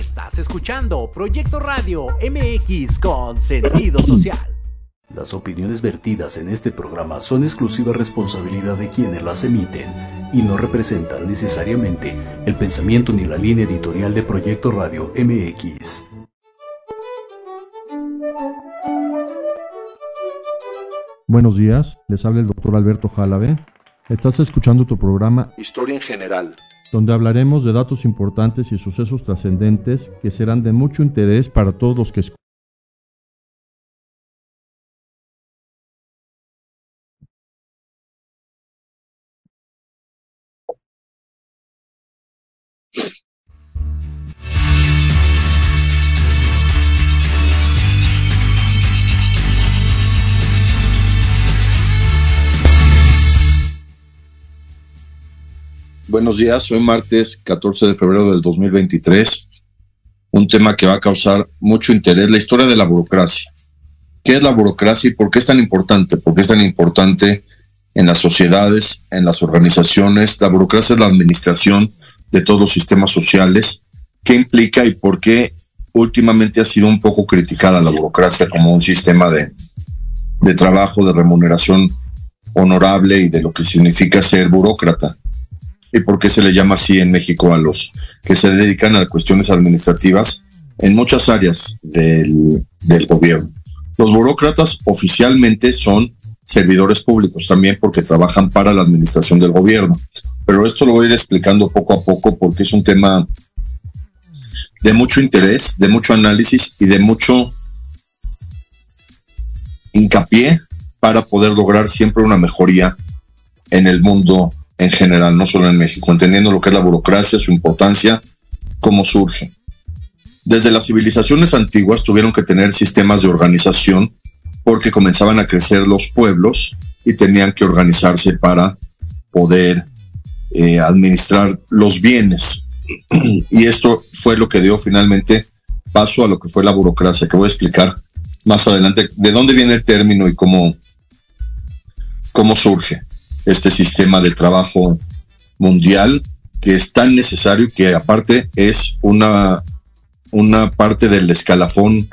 Estás escuchando Proyecto Radio MX con sentido social. Las opiniones vertidas en este programa son exclusiva responsabilidad de quienes las emiten y no representan necesariamente el pensamiento ni la línea editorial de Proyecto Radio MX. Buenos días, les habla el Dr. Alberto Jalave. Estás escuchando tu programa Historia en General, donde hablaremos de datos importantes y sucesos trascendentes que serán de mucho interés para todos los que escuchan. Buenos días, hoy martes 14 de febrero del 2023, un tema que va a causar mucho interés, la historia de la burocracia. ¿Qué es la burocracia y por qué es tan importante? ¿Por qué es tan importante en las sociedades, en las organizaciones? La burocracia es la administración de todos los sistemas sociales. ¿Qué implica y por qué últimamente ha sido un poco criticada la burocracia como un sistema de trabajo, de remuneración honorable y de lo que significa ser burócrata? ¿Y por qué se le llama así en México a los que se dedican a cuestiones administrativas en muchas áreas del gobierno? Los burócratas oficialmente son servidores públicos también porque trabajan para la administración del gobierno. Pero esto lo voy a ir explicando poco a poco porque es un tema de mucho interés, de mucho análisis y de mucho hincapié para poder lograr siempre una mejoría en el mundo en general, no solo en México, entendiendo lo que es la burocracia, su importancia, cómo surge. Desde las civilizaciones antiguas tuvieron que tener sistemas de organización porque comenzaban a crecer los pueblos y tenían que organizarse para poder administrar los bienes. Y esto fue lo que dio finalmente paso a lo que fue la burocracia, que voy a explicar más adelante de dónde viene el término y cómo surge este sistema de trabajo mundial que es tan necesario, que aparte es una parte del escalafón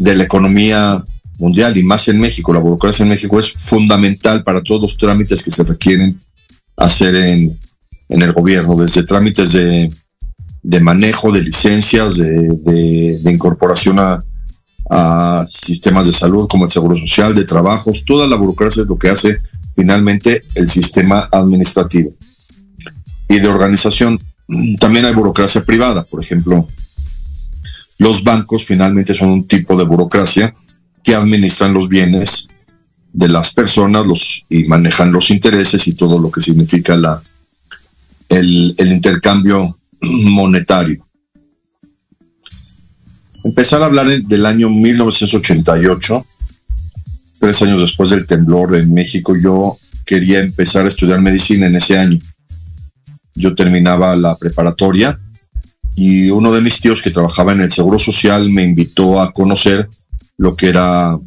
de la economía mundial, y más en México. La burocracia en México es fundamental para todos los trámites que se requieren hacer en el gobierno, desde trámites de manejo, de licencias, de incorporación a sistemas de salud como el seguro social, de trabajos. Toda la burocracia es lo que hace finalmente el sistema administrativo y de organización. También hay burocracia privada, por ejemplo, los bancos finalmente son un tipo de burocracia que administran los bienes de las personas y manejan los intereses y todo lo que significa el intercambio monetario. Empezar a hablar del año 1988, 3 años después del temblor en México. Yo quería empezar a estudiar medicina en ese año. Yo terminaba la preparatoria y uno de mis tíos que trabajaba en el Seguro Social me invitó a conocer lo que era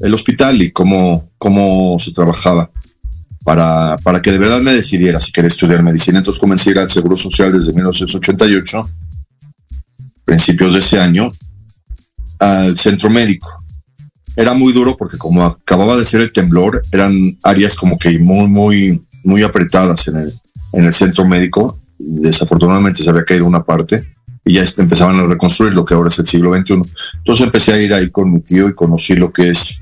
el hospital y cómo se trabajaba para que de verdad me decidiera si quería estudiar medicina. Entonces comencé a ir al Seguro Social desde 1988, principios de ese año, al centro médico. Era muy duro porque como acababa de ser el temblor, eran áreas como que muy, muy, muy apretadas en el centro médico. Desafortunadamente se había caído una parte y ya empezaban a reconstruir lo que ahora es el siglo XXI. Entonces empecé a ir ahí con mi tío y conocí lo que es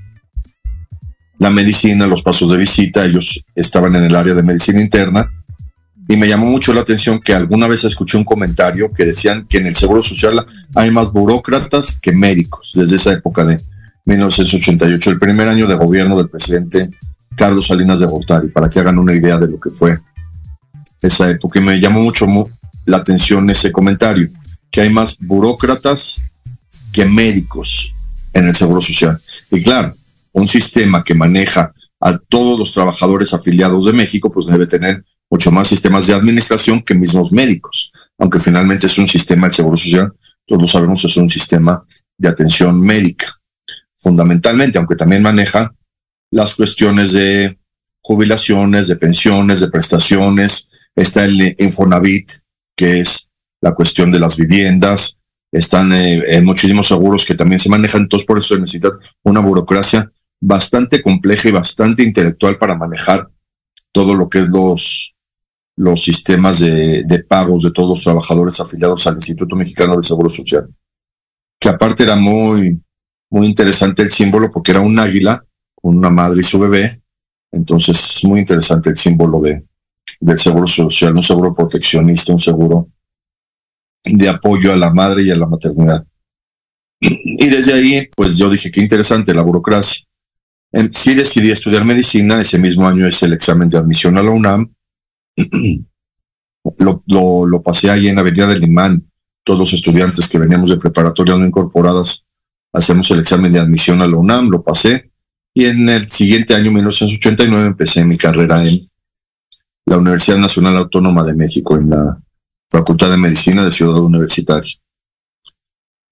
la medicina, los pasos de visita. Ellos estaban en el área de medicina interna y me llamó mucho la atención que alguna vez escuché un comentario que decían que en el Seguro Social hay más burócratas que médicos desde esa época de 1988, el primer año de gobierno del presidente Carlos Salinas de Gortari, para que hagan una idea de lo que fue esa época. Y me llamó mucho la atención ese comentario, que hay más burócratas que médicos en el Seguro Social. Y claro, un sistema que maneja a todos los trabajadores afiliados de México, pues debe tener mucho más sistemas de administración que mismos médicos, aunque finalmente es un sistema, el Seguro Social, todos lo sabemos, es un sistema de atención médica fundamentalmente, aunque también maneja las cuestiones de jubilaciones, de pensiones, de prestaciones. Está el Infonavit, que es la cuestión de las viviendas, están muchísimos seguros que también se manejan, entonces por eso se necesita una burocracia bastante compleja y bastante intelectual para manejar todo lo que es los sistemas de pagos de todos los trabajadores afiliados al Instituto Mexicano de Seguro Social, que aparte era muy interesante el símbolo porque era un águila con una madre y su bebé, entonces es muy interesante el símbolo del Seguro Social, un seguro proteccionista, un seguro de apoyo a la madre y a la maternidad. Y desde ahí, pues yo dije, qué interesante la burocracia. Sí decidí estudiar medicina, ese mismo año es el examen de admisión a la UNAM, lo pasé ahí en Avenida del Imán, todos los estudiantes que veníamos de preparatorias no incorporadas, hacemos el examen de admisión a la UNAM, lo pasé, y en el siguiente año, 1989, empecé mi carrera en la Universidad Nacional Autónoma de México, en la Facultad de Medicina de Ciudad Universitaria.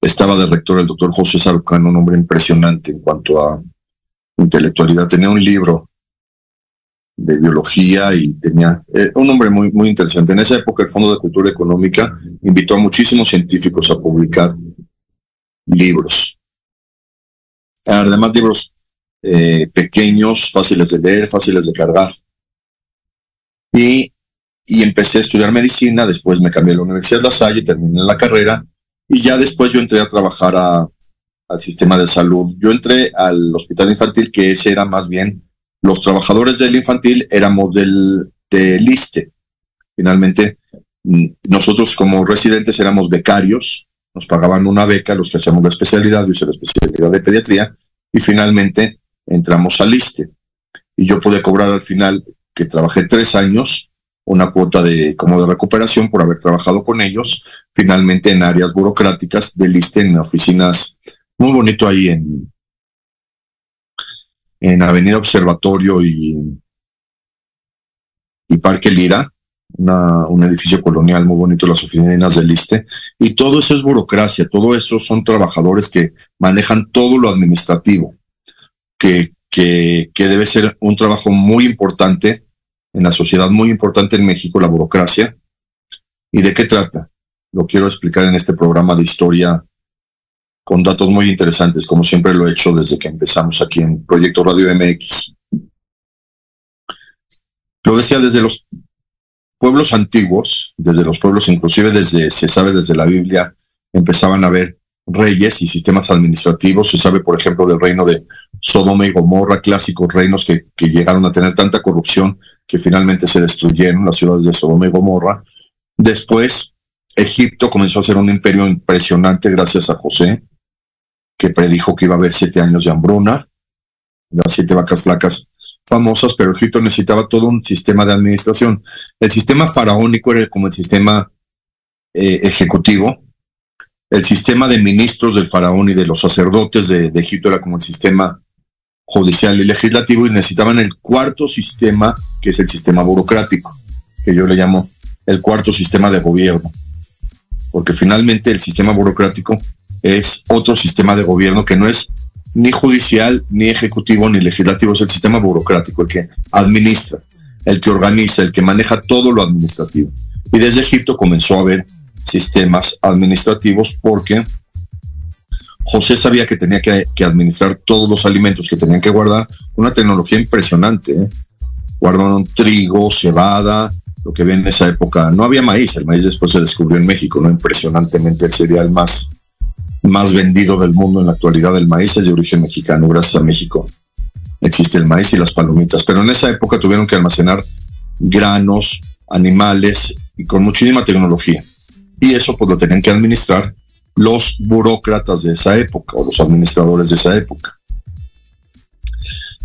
Estaba de rector el doctor José Sarukhan, un hombre impresionante en cuanto a intelectualidad. Tenía un libro de biología y tenía un hombre muy interesante. En esa época el Fondo de Cultura Económica invitó a muchísimos científicos a publicar libros. Además, libros pequeños, fáciles de leer, fáciles de cargar. Y empecé a estudiar medicina, después me cambié a la Universidad de La Salle, terminé la carrera, y ya después yo entré a trabajar al sistema de salud. Yo entré al hospital infantil, que ese era más bien, los trabajadores del infantil éramos del ISTE. Finalmente, nosotros como residentes éramos becarios, nos pagaban una beca los que hacíamos la especialidad, yo hice la especialidad de pediatría, y finalmente entramos al ISTE. Y yo pude cobrar al final, que trabajé 3 años, una cuota de recuperación por haber trabajado con ellos, finalmente en áreas burocráticas del ISTE, en oficinas, muy bonito ahí en Avenida Observatorio y Parque Lira, un edificio colonial muy bonito, las oficinas del ISTE, y todo eso es burocracia, todo eso son trabajadores que manejan todo lo administrativo, que debe ser un trabajo muy importante, en la sociedad muy importante en México, la burocracia. ¿Y de qué trata? Lo quiero explicar en este programa de historia con datos muy interesantes, como siempre lo he hecho desde que empezamos aquí en Proyecto Radio MX. Lo decía, desde los pueblos antiguos, desde los pueblos, inclusive se sabe desde la Biblia, empezaban a haber reyes y sistemas administrativos. Se sabe, por ejemplo, del reino de Sodoma y Gomorra, clásicos reinos que llegaron a tener tanta corrupción que finalmente se destruyeron, las ciudades de Sodoma y Gomorra. Después, Egipto comenzó a ser un imperio impresionante gracias a José, que predijo que iba a haber 7 años de hambruna, las 7 vacas flacas famosas, pero Egipto necesitaba todo un sistema de administración. El sistema faraónico era como el sistema ejecutivo. El sistema de ministros del faraón y de los sacerdotes de Egipto era como el sistema judicial y legislativo, y necesitaban el cuarto sistema, que es el sistema burocrático, que yo le llamo el cuarto sistema de gobierno, porque finalmente el sistema burocrático es otro sistema de gobierno que no es ni judicial, ni ejecutivo, ni legislativo, es el sistema burocrático, el que administra, el que organiza, el que maneja todo lo administrativo. Y desde Egipto comenzó a haber sistemas administrativos porque José sabía que tenía que administrar todos los alimentos que tenían que guardar, una tecnología impresionante, ¿eh? Guardaron trigo, cebada, lo que había en esa época. No había maíz, el maíz después se descubrió en México, ¿no? Impresionantemente el cereal más vendido del mundo en la actualidad, el maíz es de origen mexicano, gracias a México existe el maíz y las palomitas, pero en esa época tuvieron que almacenar granos, animales y con muchísima tecnología. Y eso pues lo tenían que administrar los burócratas de esa época o los administradores de esa época.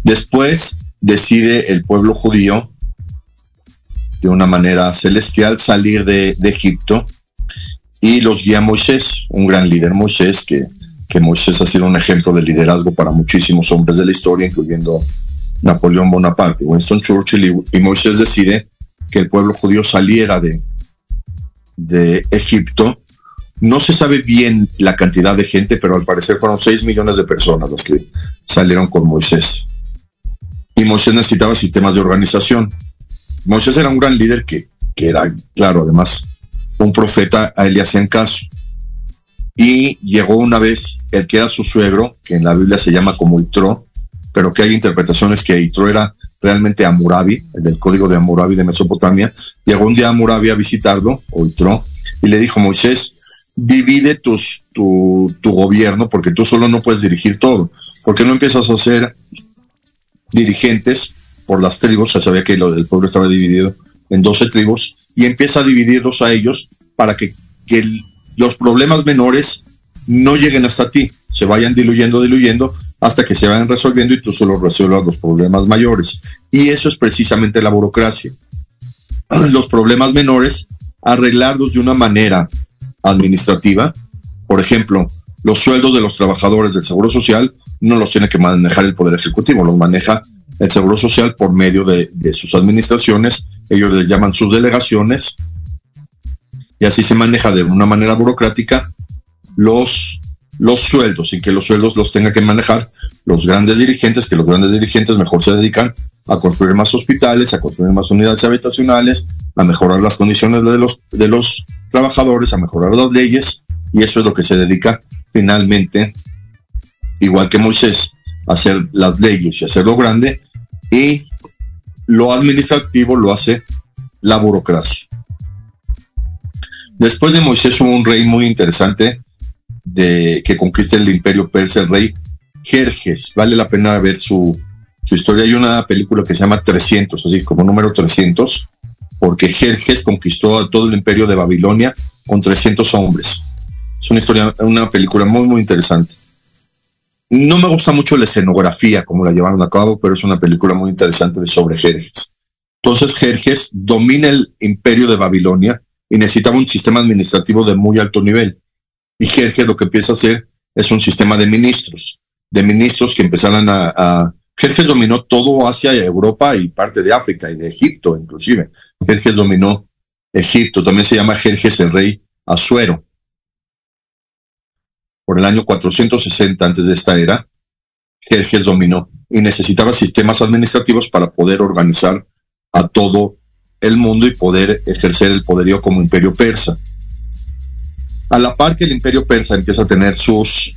Después decide el pueblo judío, de una manera celestial, salir de Egipto, y los guía Moisés, un gran líder Moisés, que Moisés ha sido un ejemplo de liderazgo para muchísimos hombres de la historia, incluyendo Napoleón Bonaparte, Winston Churchill, y Moisés decide que el pueblo judío saliera de Egipto. No se sabe bien la cantidad de gente, pero al parecer fueron 6 millones de personas las que salieron con Moisés. Y Moisés necesitaba sistemas de organización. Moisés era un gran líder que era, claro, además, un profeta, a él le hacían caso. y llegó una vez el que era su suegro, que en la Biblia se llama como Itró, pero que hay interpretaciones que Itró era realmente Hammurabi, el del código de Hammurabi de Mesopotamia. Llegó un día Hammurabi a visitarlo, o Itró, y le dijo: Moisés, divide tu gobierno, porque tú solo no puedes dirigir todo. ¿Por qué no empiezas a hacer dirigentes por las tribus? Se sabía que el pueblo estaba dividido en 12 tribus, y empieza a dividirlos a ellos para que los problemas menores no lleguen hasta ti, se vayan diluyendo, hasta que se vayan resolviendo y tú solo resuelvas los problemas mayores. Y eso es precisamente la burocracia. Los problemas menores, arreglarlos de una manera administrativa. Por ejemplo, los sueldos de los trabajadores del Seguro Social no los tiene que manejar el Poder Ejecutivo, los maneja el Seguro Social por medio de sus administraciones. Ellos les llaman sus delegaciones, y así se maneja de una manera burocrática los sueldos, sin que los sueldos los tenga que manejar los grandes dirigentes, que los grandes dirigentes mejor se dedican a construir más hospitales, a construir más unidades habitacionales, a mejorar las condiciones de los trabajadores, a mejorar las leyes, y eso es lo que se dedica finalmente, igual que Moisés, a hacer las leyes y hacerlo grande, y lo administrativo lo hace la burocracia. Después de Moisés hubo un rey muy interesante que conquista el imperio persa, el rey Jerjes. Vale la pena ver su historia. Hay una película que se llama 300, así como número 300, porque Jerjes conquistó a todo el imperio de Babilonia con 300 hombres. Es una película muy, muy interesante. No me gusta mucho la escenografía, como la llevaron a cabo, pero es una película muy interesante sobre Jerjes. Entonces Jerjes domina el imperio de Babilonia y necesitaba un sistema administrativo de muy alto nivel. Y Jerjes lo que empieza a hacer es un sistema de ministros que empezaran a... Jerjes dominó todo Asia y Europa y parte de África y de Egipto, inclusive. Jerjes dominó Egipto. También se llama Jerjes el rey Asuero. Por el año 460 antes de esta era, Jerjes dominó y necesitaba sistemas administrativos para poder organizar a todo el mundo y poder ejercer el poderío como imperio persa. A la par que el imperio persa empieza a tener sus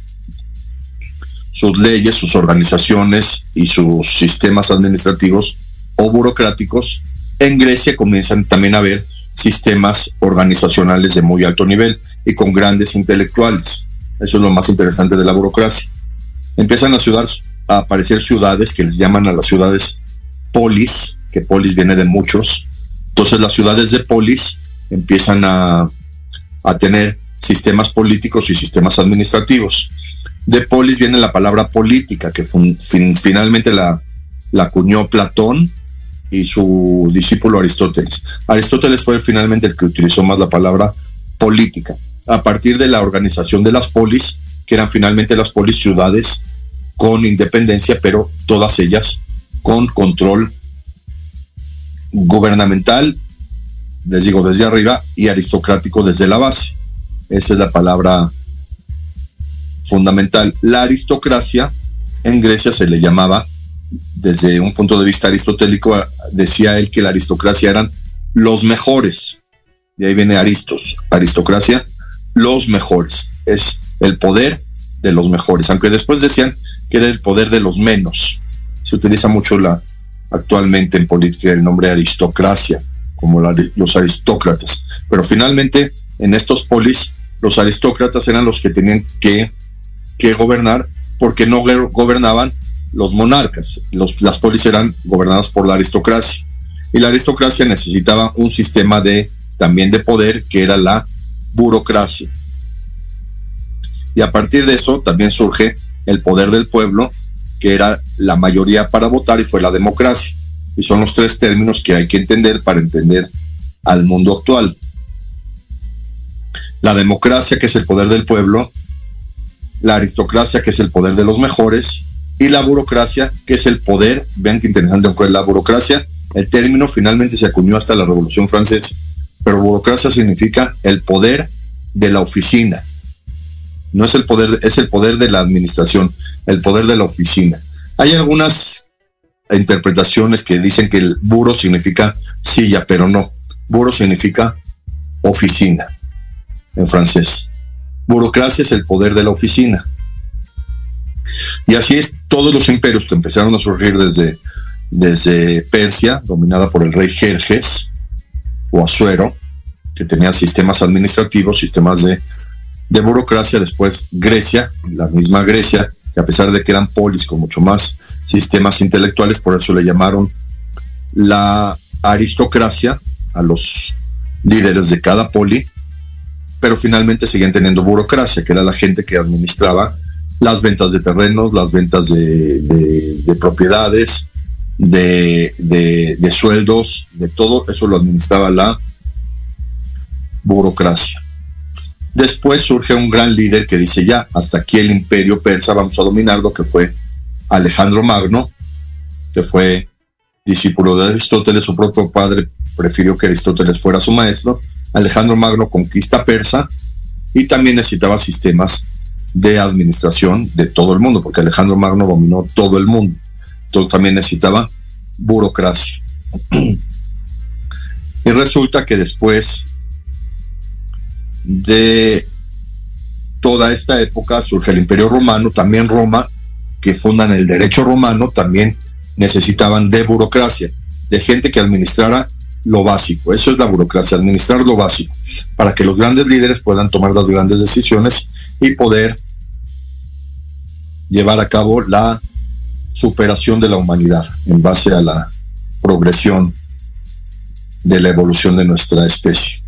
leyes, sus organizaciones y sus sistemas administrativos o burocráticos, en Grecia comienzan también a haber sistemas organizacionales de muy alto nivel y con grandes intelectuales. Eso es lo más interesante de la burocracia. Empiezan a aparecer ciudades que les llaman a las ciudades polis, que polis viene de muchos. Entonces las ciudades de polis empiezan a tener sistemas políticos y sistemas administrativos. De polis viene la palabra política, que finalmente la acuñó Platón y su discípulo Aristóteles. Aristóteles fue finalmente el que utilizó más la palabra política, a partir de la organización de las polis, que eran finalmente las polis ciudades con independencia, pero todas ellas con control gubernamental, les digo, desde arriba, y aristocrático desde la base. Esa es la palabra fundamental. La aristocracia en Grecia se le llamaba, desde un punto de vista aristotélico, decía él que la aristocracia eran los mejores. Y ahí viene aristos, aristocracia, los mejores. Es el poder de los mejores, aunque después decían que era el poder de los menos. Se utiliza mucho actualmente en política el nombre aristocracia, como los aristócratas. Pero finalmente, en estos polis, los aristócratas eran los que tenían que gobernar, porque no gobernaban los monarcas. Las polis eran gobernadas por la aristocracia. Y la aristocracia necesitaba un sistema también de poder, que era la burocracia. Y a partir de eso también surge el poder del pueblo, que era la mayoría para votar, y fue la democracia. Y son los tres términos que hay que entender para entender al mundo actual. La democracia, que es el poder del pueblo; la aristocracia, que es el poder de los mejores; y la burocracia, que es el poder. Vean qué interesante, aunque la burocracia, el término finalmente se acuñó hasta la Revolución Francesa, pero burocracia significa el poder de la oficina. No es el poder, es el poder de la administración, el poder de la oficina. Hay algunas interpretaciones que dicen que el buro significa silla, pero no. Buro significa oficina en francés. burocracia es el poder de la oficina. Y así es, todos los imperios que empezaron a surgir desde Persia, dominada por el rey Jerjes o Asuero, que tenía sistemas administrativos, sistemas de burocracia. Después Grecia, la misma Grecia, que a pesar de que eran polis con mucho más sistemas intelectuales, por eso le llamaron la aristocracia a los líderes de cada poli, pero finalmente seguían teniendo burocracia, que era la gente que administraba las ventas de terrenos, las ventas de propiedades, de sueldos, de todo eso lo administraba la burocracia. Después surge un gran líder que dice: ya, hasta aquí el imperio persa, vamos a dominarlo, que fue Alejandro Magno, que fue discípulo de Aristóteles. Su propio padre prefirió que Aristóteles fuera su maestro. Alejandro Magno conquista Persia y también necesitaba sistemas de administración de todo el mundo, porque Alejandro Magno dominó todo el mundo. Entonces también necesitaba burocracia. Y resulta que después de toda esta época surge el Imperio Romano, también Roma, que fundan el derecho romano, también necesitaban de burocracia, de gente que administrara lo básico. Eso es la burocracia, administrar lo básico, para que los grandes líderes puedan tomar las grandes decisiones y poder llevar a cabo la superación de la humanidad en base a la progresión de la evolución de nuestra especie.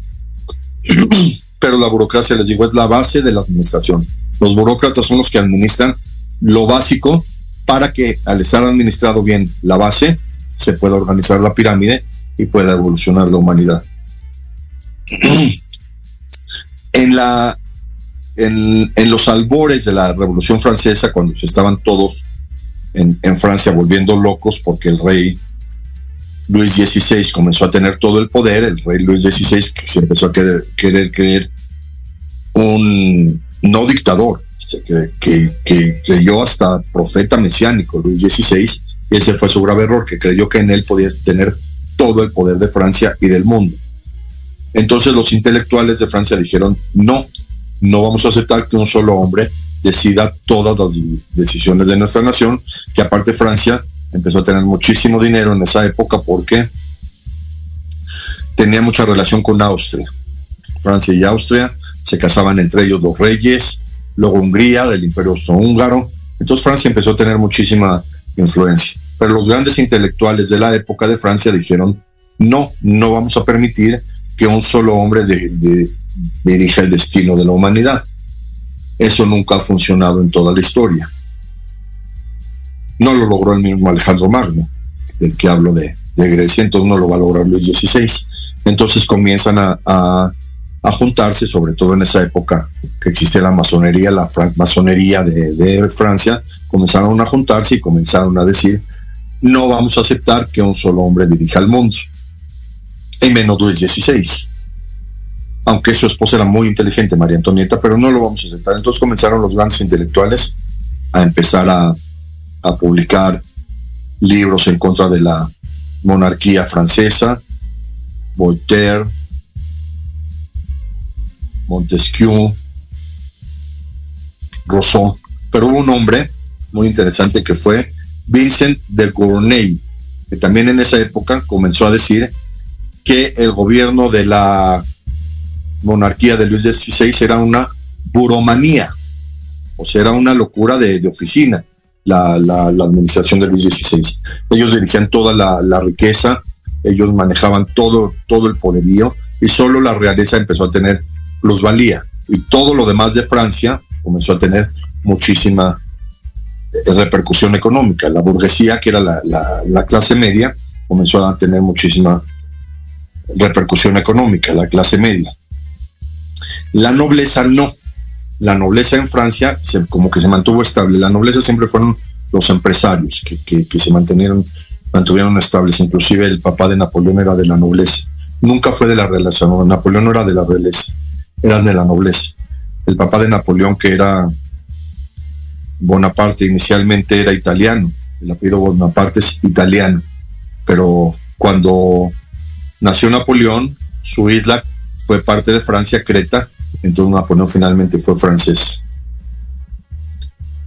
Pero la burocracia, les digo, es la base de la administración. Los burócratas son los que administran lo básico para que, al estar administrado bien la base, se pueda organizar la pirámide y pueda evolucionar la humanidad. En los albores de la Revolución Francesa, cuando se estaban todos en Francia volviendo locos porque el rey Luis XVI comenzó a tener todo el poder, el rey Luis XVI que se empezó a querer creer un no dictador, que creyó hasta profeta mesiánico Luis XVI, y ese fue su grave error, que creyó que en él podía tener todo el poder de Francia y del mundo. Entonces los intelectuales de Francia dijeron: no vamos a aceptar que un solo hombre decida todas las decisiones de nuestra nación, que aparte Francia empezó a tener muchísimo dinero en esa época porque tenía mucha relación con Austria. Francia y Austria se casaban entre ellos los reyes, luego Hungría, del Imperio Austrohúngaro. Entonces Francia empezó a tener muchísima influencia. Pero los grandes intelectuales de la época de Francia dijeron: no vamos a permitir que un solo hombre dirija el destino de la humanidad. Eso nunca ha funcionado en toda la historia. No lo logró el mismo Alejandro Magno, del que hablo de Grecia, entonces no lo va a lograr Luis XVI. Entonces comienzan a juntarse, sobre todo en esa época que existe la masonería, la francmasonería de Francia. Comenzaron a juntarse y comenzaron a decir: no vamos a aceptar que un solo hombre dirija el mundo, y menos Luis XVI, aunque su esposa era muy inteligente, María Antonieta, pero no lo vamos a aceptar. Entonces comenzaron los grandes intelectuales a empezar a publicar libros en contra de la monarquía francesa. Voltaire, Montesquieu, Rousseau. Pero hubo un hombre muy interesante que fue Vincent de Gournay, que también en esa época comenzó a decir que el gobierno de la monarquía de Luis XVI era una buromanía, o sea, era una locura de oficina. La administración de Luis XVI, ellos dirigían toda la riqueza, ellos manejaban todo el poderío, y solo la realeza empezó a tener plusvalía, y todo lo demás de Francia comenzó a tener muchísima repercusión económica. La burguesía, que era la clase media, comenzó a tener muchísima repercusión económica, la clase media. La nobleza no. La nobleza en Francia como que se mantuvo estable. La nobleza siempre fueron los empresarios que se mantuvieron estables. Inclusive el papá de Napoleón era de la nobleza. Nunca fue de la realeza. Napoleón no era de la realeza, era de la nobleza. El papá de Napoleón, que era Bonaparte, inicialmente era italiano. El apellido Bonaparte es italiano. Pero cuando nació Napoleón, su isla fue parte de Francia, Creta, entonces Napoleón finalmente fue francés.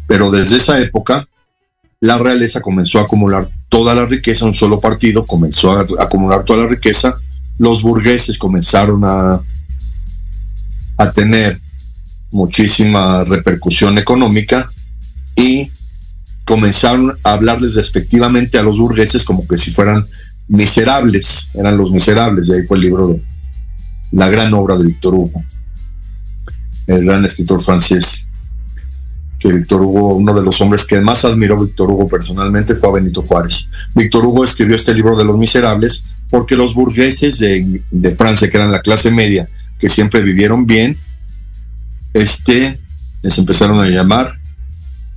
Pero desde esa época, la realeza comenzó a acumular toda la riqueza, un solo partido comenzó a acumular toda la riqueza, los burgueses comenzaron a tener muchísima repercusión económica y comenzaron a hablarles despectivamente a los burgueses como que si fueran miserables, eran los miserables, y ahí fue el libro de la gran obra de Víctor Hugo, el gran escritor francés. Que Víctor Hugo, uno de los hombres que más admiró Víctor Hugo personalmente fue a Benito Juárez. Víctor Hugo escribió este libro de los miserables porque los burgueses de Francia, que eran la clase media, que siempre vivieron bien, les empezaron a llamar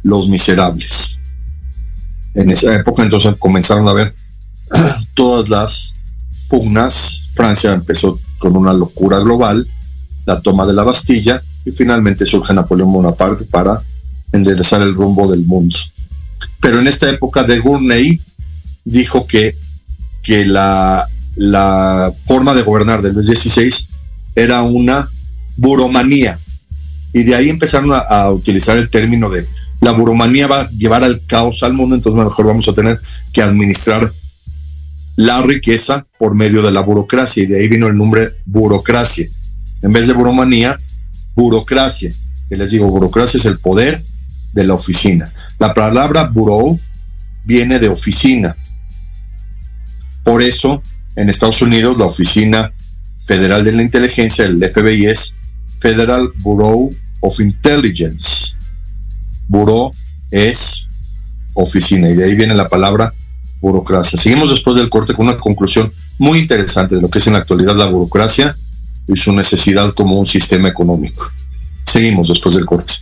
los miserables. En esa época entonces comenzaron a ver todas las pugnas. Francia empezó con una locura global, la toma de la Bastilla, y finalmente surge Napoleón Bonaparte para enderezar el rumbo del mundo. Pero en esta época de Gournay dijo que la forma de gobernar de Luis XVI era una buromanía, y de ahí empezaron a utilizar el término de la buromanía va a llevar al caos al mundo, entonces mejor vamos a tener que administrar la riqueza por medio de la burocracia, y de ahí vino el nombre burocracia. En vez de buromanía, burocracia, que les digo, burocracia es el poder de la oficina. La palabra bureau viene de oficina. Por eso, en Estados Unidos, la Oficina Federal de la Inteligencia, el FBI, es Federal Bureau of Intelligence. Bureau es oficina, y de ahí viene la palabra burocracia. Seguimos después del corte con una conclusión muy interesante de lo que es en la actualidad la burocracia y su necesidad como un sistema económico. Seguimos después del corte.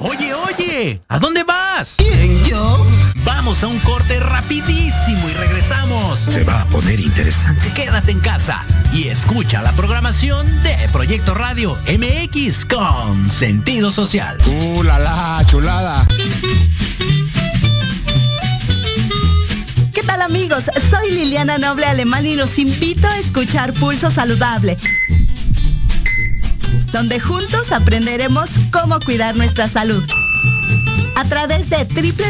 Oye, ¿a dónde vas? ¿Quién, yo? Vamos a un corte rapidísimo y regresamos. Se va a poner interesante. Quédate en casa y escucha la programación de Proyecto Radio MX con sentido social. La chulada. Hola amigos, soy Liliana Noble Alemán y los invito a escuchar Pulso Saludable, donde juntos aprenderemos cómo cuidar nuestra salud a través de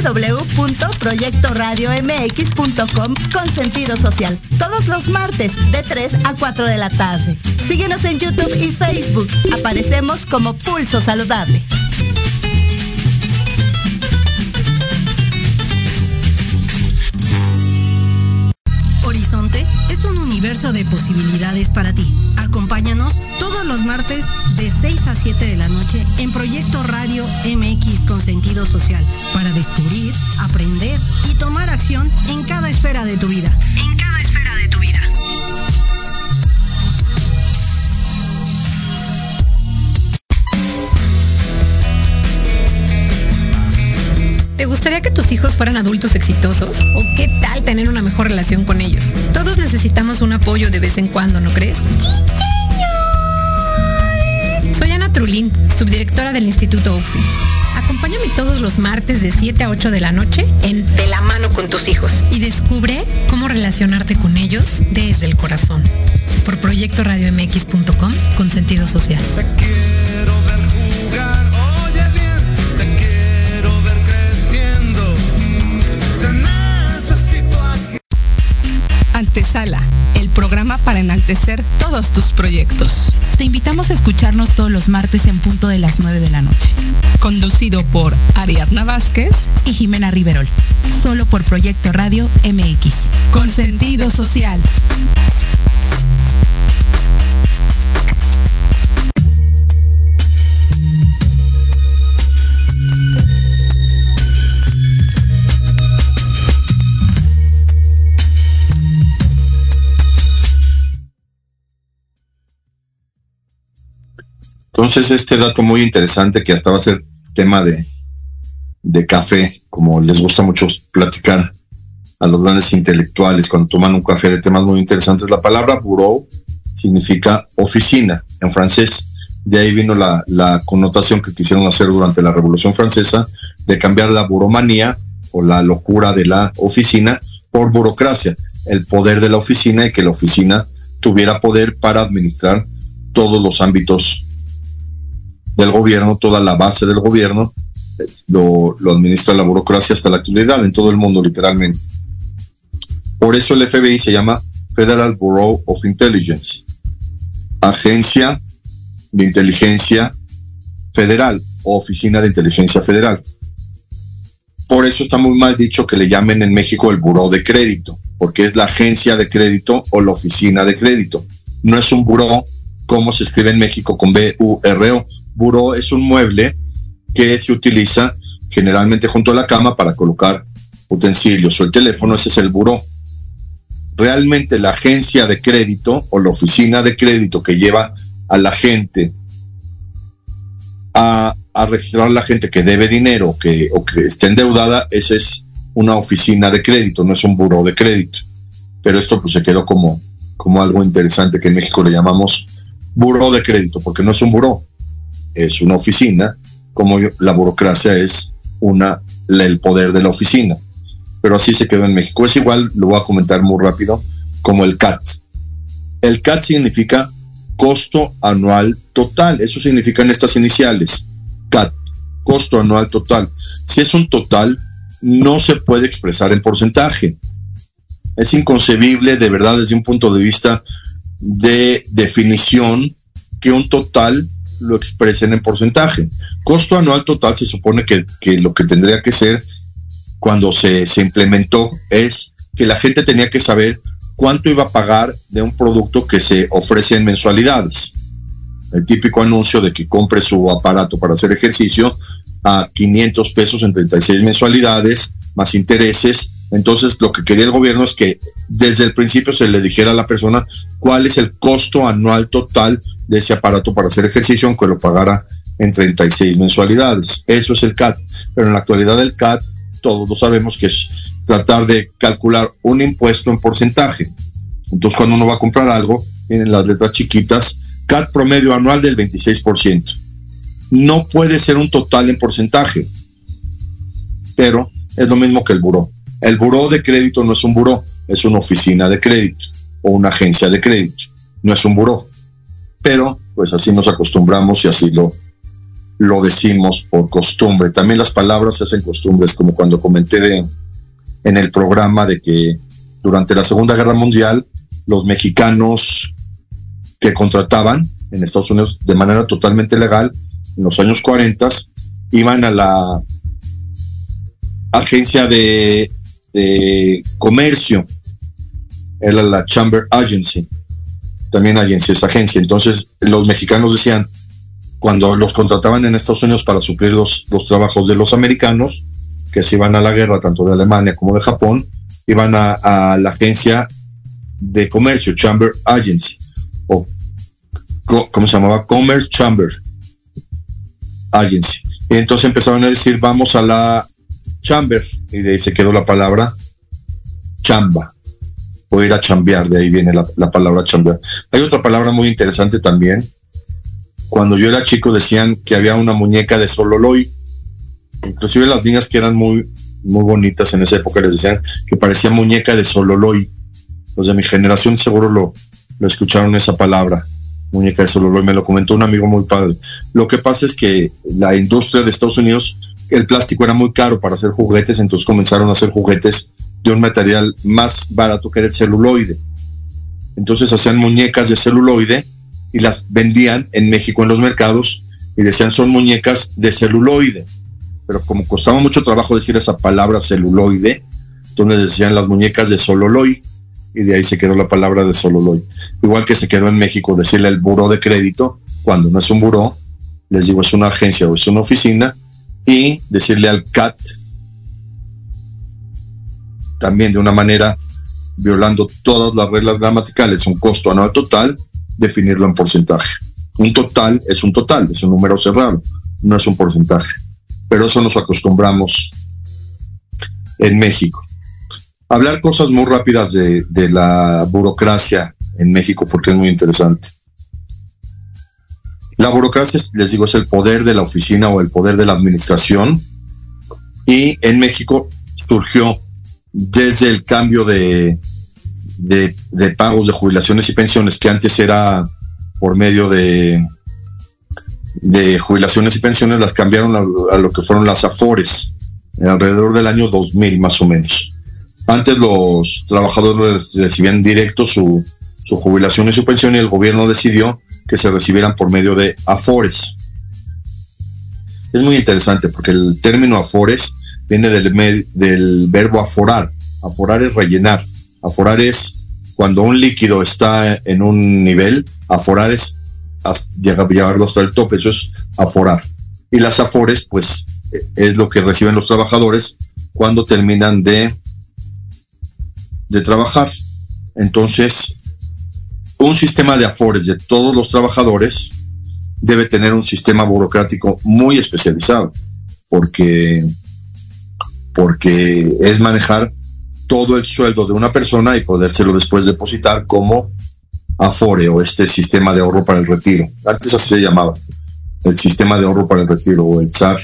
www.proyectoradiomx.com con sentido social, todos los martes de 3 a 4 de la tarde. Síguenos en YouTube y Facebook, aparecemos como Pulso Saludable. De posibilidades para ti. Acompáñanos todos los martes de 6 a 7 de la noche en Proyecto Radio MX con sentido social para descubrir, aprender y tomar acción en cada esfera de tu vida. En cada esfera de tu vida. ¿Te gustaría que tus hijos fueran adultos exitosos? ¿O qué tal tener una mejor relación con ellos? Todos necesitamos un apoyo de vez en cuando, ¿no crees? ¡Sí, señor! Soy Ana Trulín, subdirectora del Instituto UFI. Acompáñame todos los martes de 7 a 8 de la noche en De la mano con tus hijos y descubre cómo relacionarte con ellos desde el corazón. Por proyectoradiomx.com con sentido social. Antesala, el programa para enaltecer todos tus proyectos. Te invitamos a escucharnos todos los martes en punto de las 9 de la noche. Conducido por Ariadna Vázquez y Jimena Riverol. Solo por Proyecto Radio MX. Con sentido social. Entonces, este dato muy interesante que hasta va a ser tema de café, como les gusta mucho platicar a los grandes intelectuales cuando toman un café de temas muy interesantes. La palabra bureau significa oficina en francés. De ahí vino la connotación que quisieron hacer durante la Revolución Francesa de cambiar la buromanía o la locura de la oficina por burocracia. el poder de la oficina y que la oficina tuviera poder para administrar todos los ámbitos del gobierno, toda la base del gobierno, lo administra la burocracia hasta la actualidad en todo el mundo, literalmente. Por eso el FBI se llama Federal Bureau of Intelligence, Agencia de Inteligencia Federal o Oficina de Inteligencia Federal. Por eso está muy mal dicho que le llamen en México el Buró de Crédito, porque es la agencia de crédito o la oficina de crédito. No es un buró como se escribe en México con B-U-R-O. Buró es un mueble que se utiliza generalmente junto a la cama para colocar utensilios o el teléfono. Ese es el buró. Realmente la agencia de crédito o la oficina de crédito que lleva a la gente a registrar a la gente que debe dinero o que esté endeudada, esa es una oficina de crédito, no es un buró de crédito. Pero esto pues se quedó como algo interesante que en México le llamamos buró de crédito, porque no es un buró, es una oficina, como la burocracia es el poder de la oficina. Pero así se quedó en México. Es igual, lo voy a comentar muy rápido, como el CAT. El CAT significa costo anual total. Eso significan estas iniciales. CAT, costo anual total. Si es un total, no se puede expresar en porcentaje. Es inconcebible, de verdad, desde un punto de vista de definición, que un total lo expresen en porcentaje. Costo anual total se supone que lo que tendría que ser cuando se implementó es que la gente tenía que saber cuánto iba a pagar de un producto que se ofrece en mensualidades. El típico anuncio de que compre su aparato para hacer ejercicio a $500 en 36 mensualidades, más intereses. Entonces, lo que quería el gobierno es que desde el principio se le dijera a la persona cuál es el costo anual total de ese aparato para hacer ejercicio, aunque lo pagara en 36 mensualidades. Eso es el CAT. Pero en la actualidad el CAT, todos lo sabemos, que es tratar de calcular un impuesto en porcentaje. Entonces, cuando uno va a comprar algo, tienen las letras chiquitas, CAT promedio anual del 26%. No puede ser un total en porcentaje, pero es lo mismo que el buró. El buró de crédito no es un buró, es una oficina de crédito o una agencia de crédito, no es un buró. Pero pues así nos acostumbramos y así lo decimos por costumbre. También las palabras se hacen costumbres, como cuando comenté en el programa de que durante la Segunda Guerra Mundial los mexicanos que contrataban en Estados Unidos de manera totalmente legal en los años 40 iban a la agencia de comercio, era la Chamber Agency, también agencia es agencia. Entonces los mexicanos decían, cuando los contrataban en Estados Unidos para suplir los trabajos de los americanos, que se iban a la guerra, tanto de Alemania como de Japón, iban a la agencia de comercio, Chamber Agency, o ¿cómo se llamaba? Commerce Chamber Agency. Y entonces empezaron a decir, vamos a la Chamber, y de ahí se quedó la palabra chamba, o ir a chambear, de ahí viene la palabra chambear. Hay otra palabra muy interesante también. Cuando yo era chico decían que había una muñeca de Sololoy. Inclusive las niñas que eran muy, muy bonitas en esa época les decían que parecía muñeca de Sololoy. Los de mi generación seguro lo escucharon esa palabra, muñeca de Sololoy. Me lo comentó un amigo muy padre. Lo que pasa es que la industria de Estados Unidos, el plástico era muy caro para hacer juguetes, entonces comenzaron a hacer juguetes de un material más barato que era el celuloide. Entonces hacían muñecas de celuloide y las vendían en México en los mercados y decían, son muñecas de celuloide. Pero como costaba mucho trabajo decir esa palabra celuloide, entonces decían las muñecas de Sololoy, y de ahí se quedó la palabra de Sololoy. Igual que se quedó en México decirle el buró de crédito, cuando no es un buró, les digo, es una agencia o es una oficina, y decirle al CAT también de una manera violando todas las reglas gramaticales, un costo anual total, definirlo en porcentaje. Un total es un total, es un número cerrado, no es un porcentaje. Pero eso nos acostumbramos en México. Hablar cosas muy rápidas de la burocracia en México, porque es muy interesante. La burocracia, les digo, es el poder de la oficina o el poder de la administración, y en México surgió desde el cambio de de pagos de jubilaciones y pensiones, que antes era por medio de jubilaciones y pensiones, las cambiaron a lo que fueron las Afores, alrededor del año 2000 más o menos. Antes los trabajadores recibían directo su jubilación y su pensión, y el gobierno decidió que se recibieran por medio de Afores. Es muy interesante porque el término Afores viene del verbo aforar. Aforar es rellenar. Aforar es cuando un líquido está en un nivel, aforar es llevarlo hasta el tope, eso es aforar. Y las Afores, pues, es lo que reciben los trabajadores cuando terminan de trabajar. Entonces, un sistema de Afores de todos los trabajadores debe tener un sistema burocrático muy especializado, porque es manejar todo el sueldo de una persona y podérselo después depositar como Afore, o este sistema de ahorro para el retiro. Antes así se llamaba, el sistema de ahorro para el retiro, o el SAR,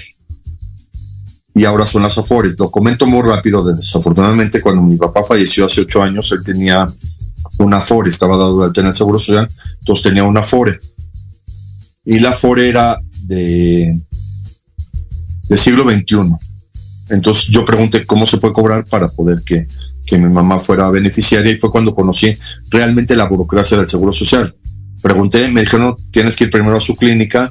y ahora son las Afores. Lo comento muy rápido. Desafortunadamente, cuando mi papá falleció hace 8 años, él tenía un Afore, estaba dado de alta en el Seguro Social, entonces tenía un Afore, y la Afore era de siglo XXI. Entonces yo pregunté cómo se puede cobrar para poder que mi mamá fuera beneficiaria, y fue cuando conocí realmente la burocracia del Seguro Social. Pregunté, me dijeron, tienes que ir primero a su clínica,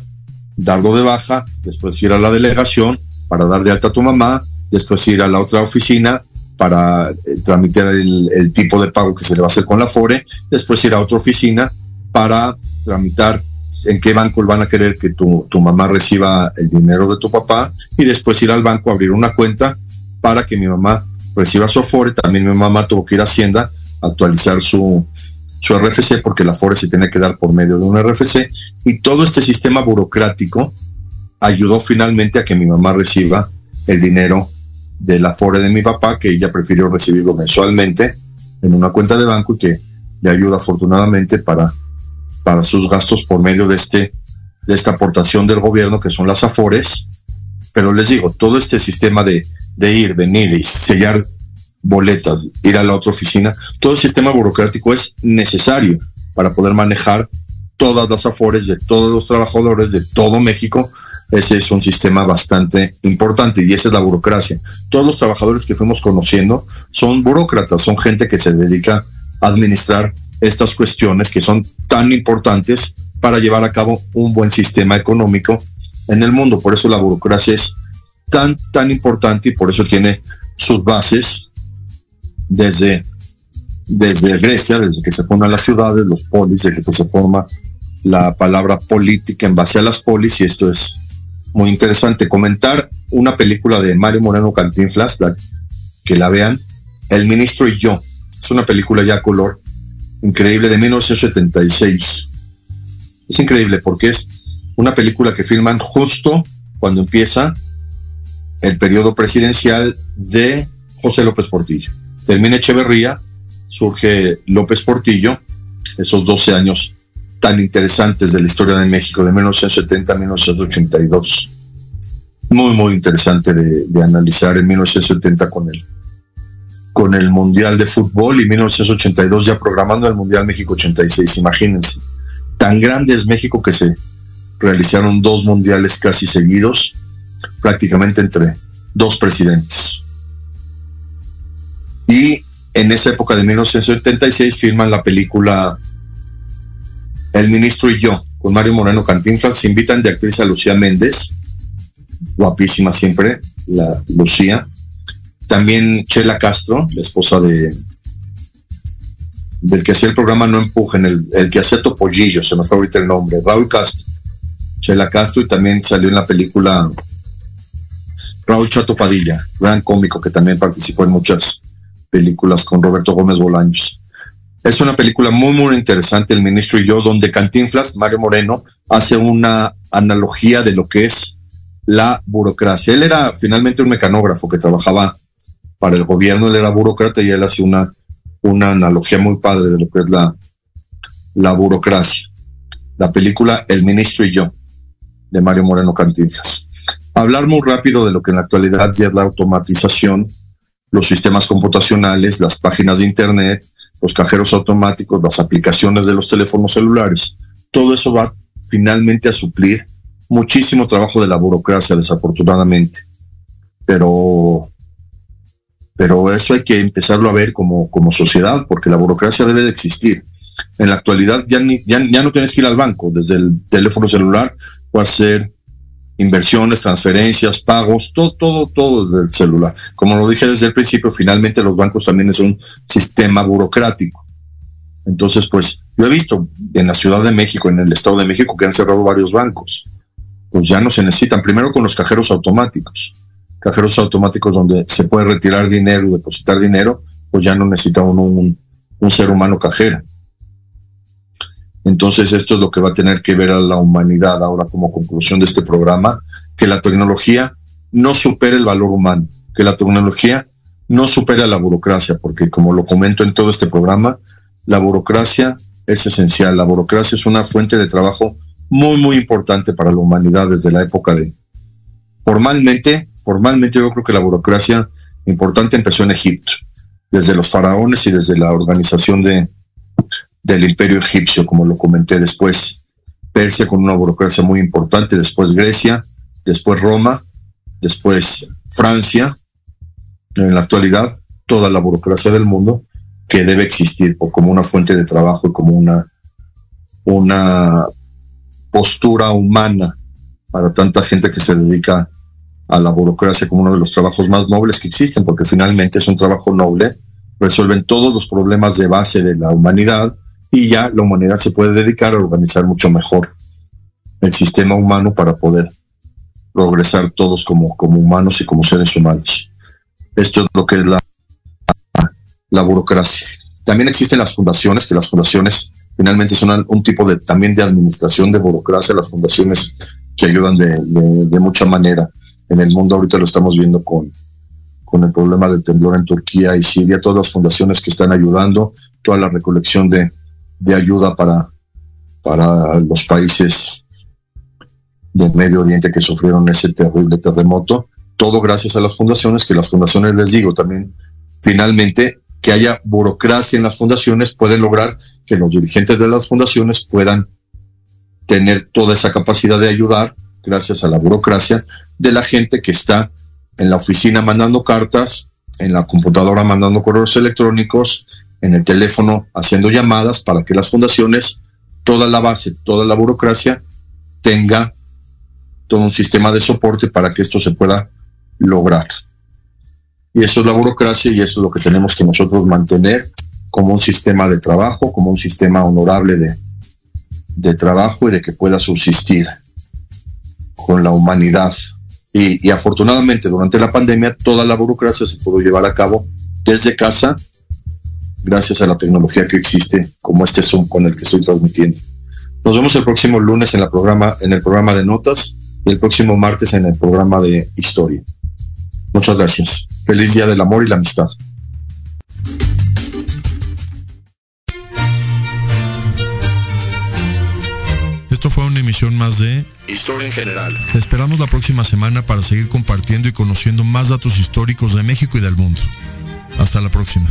darlo de baja, después ir a la delegación para dar de alta a tu mamá, después ir a la otra oficina para tramitar el tipo de pago que se le va a hacer con la Afore, después ir a otra oficina para tramitar en qué banco van a querer que tu mamá reciba el dinero de tu papá, y después ir al banco a abrir una cuenta para que mi mamá reciba su Afore. También mi mamá tuvo que ir a Hacienda a actualizar su RFC, porque la Afore se tiene que dar por medio de un RFC, y todo este sistema burocrático ayudó finalmente a que mi mamá reciba el dinero de la Afore de mi papá, que ella prefirió recibirlo mensualmente en una cuenta de banco, y que le ayuda afortunadamente para sus gastos por medio de esta aportación del gobierno, que son las Afores. Pero les digo, todo este sistema de ir, venir y sellar boletas, ir a la otra oficina, todo el sistema burocrático es necesario para poder manejar todas las Afores de todos los trabajadores de todo México. Ese es un sistema bastante importante, y esa es la burocracia. Todos los trabajadores que fuimos conociendo son burócratas, son gente que se dedica a administrar estas cuestiones que son tan importantes para llevar a cabo un buen sistema económico en el mundo. Por eso la burocracia es tan, tan importante, y por eso tiene sus bases desde Grecia, desde que se fundan las ciudades, los polis, desde que se forma la palabra política en base a las polis. Y esto es muy interesante. Comentar una película de Mario Moreno Cantinflas, que la vean, El ministro y yo. Es una película ya a color, increíble, de 1976. Es increíble porque es una película que filman justo cuando empieza el periodo presidencial de José López Portillo. Termina Echeverría, surge López Portillo, esos 12 años tan interesantes de la historia de México, de 1970 a 1982. Muy, muy interesante de analizar. En 1970 con el Mundial de Fútbol, y 1982 ya programando el Mundial México 86, imagínense. Tan grande es México que se realizaron 2 mundiales casi seguidos, prácticamente entre 2 presidentes. Y en esa época de 1976 firman la película El ministro y yo, con Mario Moreno Cantinflas. Se invitan de actriz a Lucía Méndez, guapísima siempre, la Lucía. También Chela Castro, la esposa del que hacía el programa No Empujen, el que hacía Topollillo, se me fue ahorita el nombre, Raúl Castro. Chela Castro, y también salió en la película Raúl Chato Padilla, gran cómico que también participó en muchas películas con Roberto Gómez Bolaños. Es una película muy, muy interesante, El ministro y yo, donde Cantinflas, Mario Moreno, hace una analogía de lo que es la burocracia. Él era finalmente un mecanógrafo que trabajaba para el gobierno, él era burócrata, y él hace una analogía muy padre de lo que es la burocracia. La película El ministro y yo, de Mario Moreno Cantinflas. Hablar muy rápido de lo que en la actualidad ya es la automatización, los sistemas computacionales, las páginas de internet, los cajeros automáticos, las aplicaciones de los teléfonos celulares. Todo eso va finalmente a suplir muchísimo trabajo de la burocracia, desafortunadamente. Pero eso hay que empezarlo a ver como sociedad, porque la burocracia debe de existir. En la actualidad ya no tienes que ir al banco. Desde el teléfono celular puedes hacer inversiones, transferencias, pagos, todo desde el celular. Como lo dije desde el principio, finalmente los bancos también es un sistema burocrático. Entonces, pues, yo he visto en la Ciudad de México, en el Estado de México, que han cerrado varios bancos. Pues ya no se necesitan. Primero con los cajeros automáticos donde se puede retirar dinero, depositar dinero, pues ya no necesita uno un ser humano cajero. Entonces esto es lo que va a tener que ver a la humanidad ahora como conclusión de este programa, que la tecnología no supere el valor humano, que la tecnología no supere a la burocracia, porque como lo comento en todo este programa, la burocracia es esencial, la burocracia es una fuente de trabajo muy, muy importante para la humanidad desde la época de... Formalmente yo creo que la burocracia importante empezó en Egipto, desde los faraones y desde la organización del Imperio Egipcio, como lo comenté. Después Persia con una burocracia muy importante, después Grecia, después Roma, después Francia. En la actualidad, toda la burocracia del mundo que debe existir o como una fuente de trabajo y como una postura humana para tanta gente que se dedica a la burocracia como uno de los trabajos más nobles que existen, porque finalmente es un trabajo noble, resuelven todos los problemas de base de la humanidad y ya la humanidad se puede dedicar a organizar mucho mejor el sistema humano para poder progresar todos como humanos y como seres humanos. Esto es lo que es la burocracia. También existen las fundaciones, que las fundaciones finalmente son un tipo también de administración de burocracia, las fundaciones que ayudan de mucha manera. En el mundo ahorita lo estamos viendo con el problema del temblor en Turquía y Siria, todas las fundaciones que están ayudando, toda la recolección de ayuda para los países del Medio Oriente que sufrieron ese terrible terremoto, todo gracias a las fundaciones, que las fundaciones, les digo también, finalmente, que haya burocracia en las fundaciones puede lograr que los dirigentes de las fundaciones puedan tener toda esa capacidad de ayudar, gracias a la burocracia de la gente que está en la oficina mandando cartas, en la computadora mandando correos electrónicos, en el teléfono haciendo llamadas, para que las fundaciones, toda la base, toda la burocracia, tenga todo un sistema de soporte para que esto se pueda lograr. Y eso es la burocracia y eso es lo que tenemos que nosotros mantener como un sistema de trabajo, como un sistema honorable de trabajo y de que pueda subsistir con la humanidad. Y afortunadamente durante la pandemia toda la burocracia se pudo llevar a cabo desde casa gracias a la tecnología que existe, como este Zoom con el que estoy transmitiendo. Nos vemos el próximo lunes en el programa de notas y el próximo martes en el programa de historia. Muchas gracias. Feliz Día del Amor y la Amistad. Esto fue una emisión más de Historia en General. Te esperamos la próxima semana para seguir compartiendo y conociendo más datos históricos de México y del mundo. Hasta la próxima.